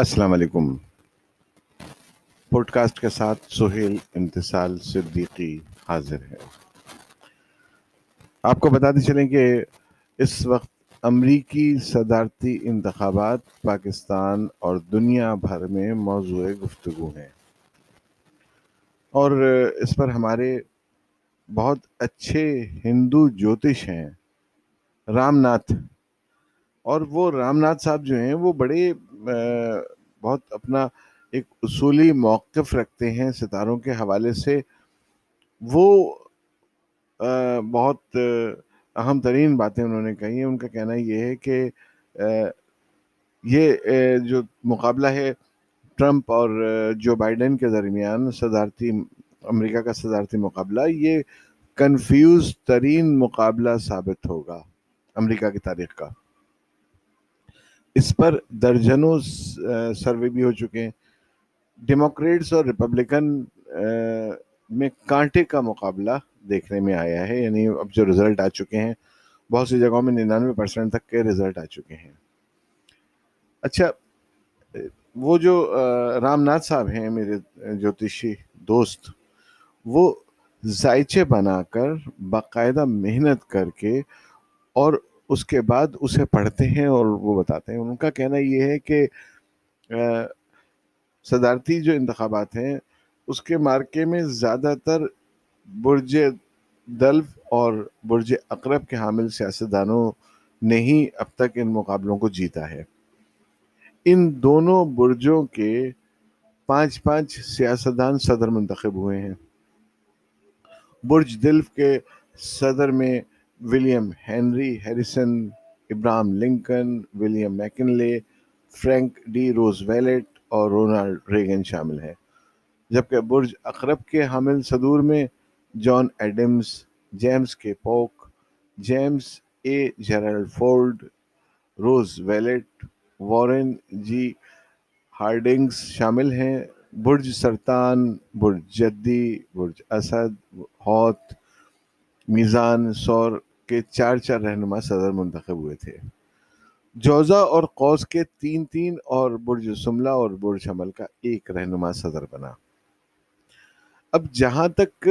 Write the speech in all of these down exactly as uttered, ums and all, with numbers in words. السلام علیکم۔ Pod cost کے ساتھ سہیل امتثال صدیقی حاضر ہے۔ آپ کو بتاتے چلیں کہ اس وقت امریکی صدارتی انتخابات پاکستان اور دنیا بھر میں موضوع گفتگو ہیں، اور اس پر ہمارے بہت اچھے ہندو جوتش ہیں رام ناتھ، اور وہ رام ناتھ صاحب جو ہیں وہ بڑے بہت اپنا ایک اصولی موقف رکھتے ہیں ستاروں کے حوالے سے۔ وہ بہت اہم ترین باتیں انہوں نے کہی ہیں۔ ان کا کہنا یہ ہے کہ یہ جو مقابلہ ہے ٹرمپ اور جو بائیڈن کے درمیان صدارتی امریکہ کا صدارتی مقابلہ، یہ کنفیوز ترین مقابلہ ثابت ہوگا امریکہ کی تاریخ کا۔ اس پر درجنوں سروے بھی ہو چکے ہیں۔ ڈیموکریٹس اور ریپبلکن میں کانٹے کا مقابلہ دیکھنے میں آیا ہے، یعنی اب جو رزلٹ آ چکے ہیں بہت سی جگہوں میں ننانوے پرسینٹ تک کے رزلٹ آ چکے ہیں۔ اچھا، وہ جو رام ناتھ صاحب ہیں میرے جوتیشی دوست، وہ ذائچے بنا کر باقاعدہ محنت کر کے اور اس کے بعد اسے پڑھتے ہیں اور وہ بتاتے ہیں۔ ان کا کہنا یہ ہے کہ صدارتی جو انتخابات ہیں اس کے مارکے میں زیادہ تر برج دلو اور برج اقرب کے حامل سیاستدانوں نے ہی اب تک ان مقابلوں کو جیتا ہے۔ ان دونوں برجوں کے پانچ پانچ سیاستدان صدر منتخب ہوئے ہیں۔ برج دلو کے صدر میں William Henry Harrison, Abraham Lincoln, William McKinley, Frank D Roosevelt اور رونالڈ ریگن شامل ہیں، جبکہ برج اقرب کے حامل صدور میں جان Adams, James K Polk, James A Gerald Ford, Roosevelt, Warren G Harding شامل ہیں۔ برج سرطان، برج جدی، برج اسد، حوت، میزان، سور کے چار چار رہنما صدر منتخب ہوئے تھے۔ جوزہ اور قوس کے تین تین اور برج سملہ اور برج حمل کا ایک رہنما صدر بنا۔ اب جہاں تک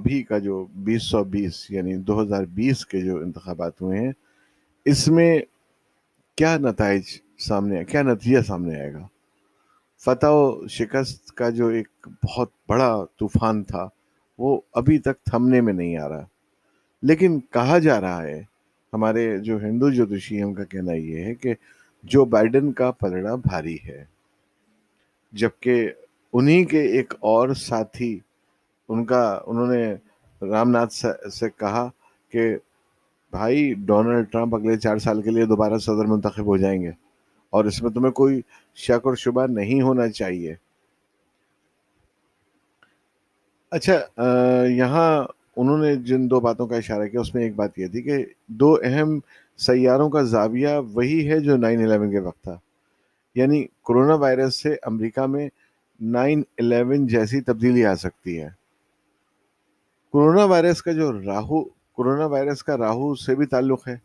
ابھی کا جو بیس سو بیس یعنی دو ہزار بیس کے جو انتخابات ہوئے ہیں، اس میں کیا نتائج سامنے کیا نتیجہ سامنے آئے گا؟ فتح و شکست کا جو ایک بہت بڑا طوفان تھا وہ ابھی تک تھمنے میں نہیں آ رہا، لیکن کہا جا رہا ہے، ہمارے جو ہندو جوتشی ان کا کہنا یہ ہے کہ جو بائیڈن کا پلڑا بھاری ہے، جبکہ انہی کے ایک اور ساتھی ان کا انہوں نے رام ناتھ سے کہا کہ بھائی ڈونلڈ ٹرمپ اگلے چار سال کے لیے دوبارہ صدر منتخب ہو جائیں گے، اور اس میں تمہیں کوئی شک اور شبہ نہیں ہونا چاہیے۔ اچھا، یہاں انہوں نے جن دو باتوں کا اشارہ کیا اس میں ایک بات یہ تھی کہ دو اہم سیاروں کا زاویہ وہی ہے جو نائن الیون کے وقت تھا، یعنی کرونا وائرس سے امریکہ میں نائن الیون جیسی تبدیلی آ سکتی ہے۔ کرونا وائرس کا جو راہو کرونا وائرس کا راہو سے بھی تعلق ہے۔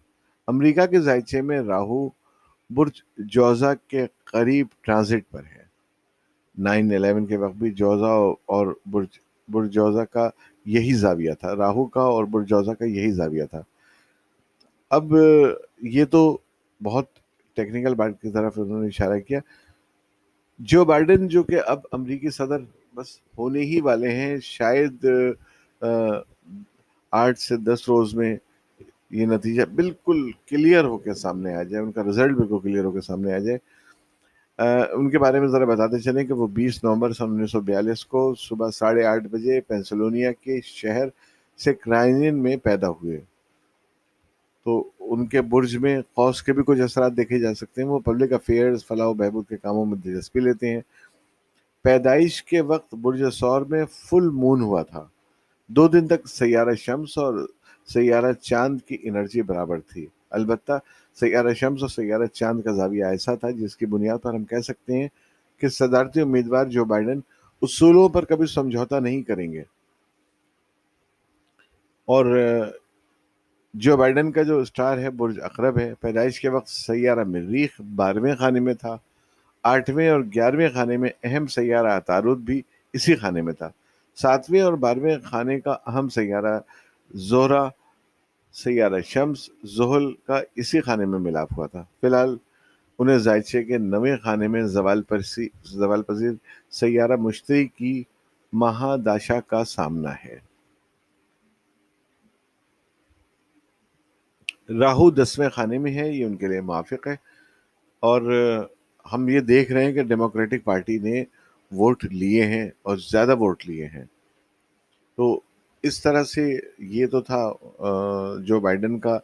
امریکہ کے ذائچے میں راہو برج جوزا کے قریب ٹرانزٹ پر ہے۔ نائن الیون کے وقت بھی جوزا اور برج برج جوزا کا یہی زاویہ تھا، راہو کا اور برج جوزا کا یہی زاویہ تھا۔ اب یہ تو بہت ٹیکنیکل بات کی طرف انہوں نے اشارہ کیا۔ جو بائیڈن جو کہ اب امریکی صدر بس ہونے ہی والے ہیں، شاید آٹھ سے دس روز میں یہ نتیجہ بالکل کلیئر ہو کے سامنے آ جائے، ان کا رزلٹ بالکل کلیئر ہو کے سامنے آ جائے۔ ان کے بارے میں ذرا بتاتے چلیں کہ وہ بیس نومبر سن انیس سو بیالیس کو صبح ساڑھے آٹھ بجے پینسلوینیا کے شہر سیکرائنین میں پیدا ہوئے، تو ان کے برج میں قوس کے بھی کچھ اثرات دیکھے جا سکتے ہیں۔ وہ پبلک افیئرز، فلاح و بہبود کے کاموں میں دلچسپی لیتے ہیں۔ پیدائش کے وقت برج سور میں فل مون ہوا تھا۔ دو دن تک سیارہ شمس اور سیارہ چاند کی انرجی برابر تھی، البتہ سیارہ شمس اور سیارہ چاند کا زاویہ ایسا تھا جس کی بنیاد پر ہم کہہ سکتے ہیں کہ صدارتی امیدوار جو بائیڈن اصولوں پر کبھی سمجھوتا نہیں کریں گے، اور جو بائیڈن کا جو اسٹار ہے برج اقرب ہے۔ پیدائش کے وقت سیارہ مریخ بارہویں خانے میں تھا، آٹھویں اور گیارہویں خانے میں اہم سیارہ عطارد بھی اسی خانے میں تھا. ساتویں اور بارہویں خانے کا اہم سیارہ زہرہ سیارہ شمس زحل کا اسی خانے میں ملاپ ہوا تھا. فی الحال انہیں زائچے کے نویں خانے میں زوال پرسی زوال پذیر سیارہ مشتری کی مہاداشا کا سامنا ہے. راہو دسویں خانے میں ہے, یہ ان کے لیے موافق ہے. اور ہم یہ دیکھ رہے ہیں کہ ڈیموکریٹک پارٹی نے ووٹ لیے ہیں اور زیادہ ووٹ لیے ہیں. تو اس طرح سے یہ تو تھا جو بائیڈن کا,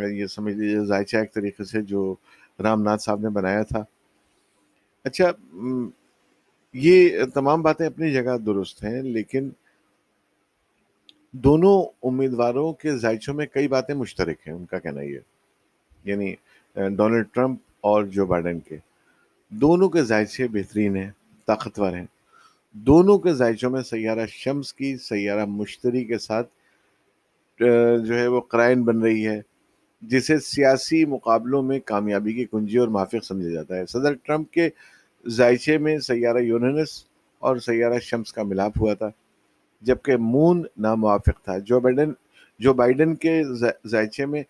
یہ سمجھ لیجیے ذائچہ ایک طریقے سے جو رام ناتھ صاحب نے بنایا تھا. اچھا, یہ تمام باتیں اپنی جگہ درست ہیں, لیکن دونوں امیدواروں کے ذائچوں میں کئی باتیں مشترک ہیں, ان کا کہنا یہ, یعنی ڈونلڈ ٹرمپ اور جو بائیڈن کے, دونوں کے ذائچے بہترین ہیں, طاقتور ہیں. دونوں کے ذائچوں میں سیارہ شمس کی سیارہ مشتری کے ساتھ جو ہے وہ قرائن بن رہی ہے, جسے سیاسی مقابلوں میں کامیابی کی کنجی اور موافق سمجھا جاتا ہے. صدر ٹرمپ کے ذائچے میں سیارہ یورینس اور سیارہ شمس کا ملاپ ہوا تھا, جبکہ مون ناموافق تھا. جو بائیڈن جو بائیڈن کے ذائچے میں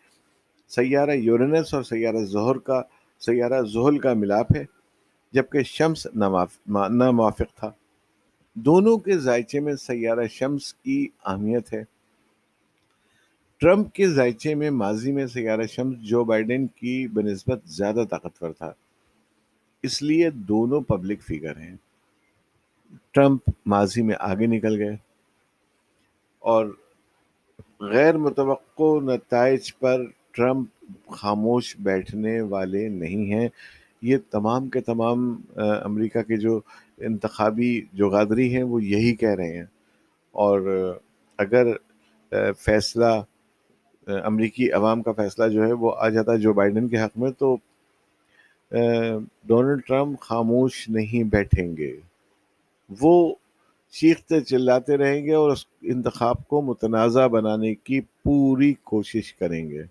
سیارہ یورینس اور سیارہ زحل کا سیارہ زحل کا ملاپ ہے, جبکہ شمس ناموافق تھا. دونوں کے ذائچے میں سیارہ شمس کی اہمیت ہے. ٹرمپ کے ذائچے میں ماضی میں سیارہ شمس جو بائیڈن کی بنسبت زیادہ طاقتور تھا, اس لیے دونوں پبلک فگر ہیں. ٹرمپ ماضی میں آگے نکل گئے اور غیر متوقع نتائج پر ٹرمپ خاموش بیٹھنے والے نہیں ہیں. یہ تمام کے تمام امریکہ کے جو انتخابی جغادری ہیں وہ یہی کہہ رہے ہیں, اور اگر فیصلہ امریکی عوام کا فیصلہ جو ہے وہ آ جاتا جو بائیڈن کے حق میں, تو ڈونلڈ ٹرمپ خاموش نہیں بیٹھیں گے, وہ چیختے چلاتے رہیں گے اور اس انتخاب کو متنازع بنانے کی پوری کوشش کریں گے.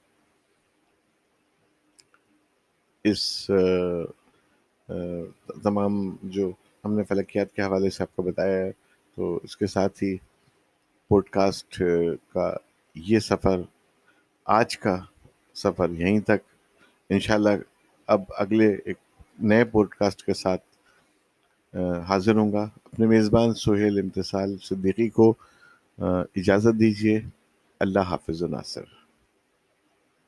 اس تمام جو ہم نے فلکیات کے حوالے سے آپ کو بتایا ہے, تو اس کے ساتھ ہی پوڈ کاسٹ کا یہ سفر, آج کا سفر یہیں تک. انشاءاللہ اب اگلے ایک نئے پوڈ کاسٹ کے ساتھ حاضر ہوں گا. اپنے میزبان سہیل امتثال صدیقی کو اجازت دیجیے. اللہ حافظ و ناصر.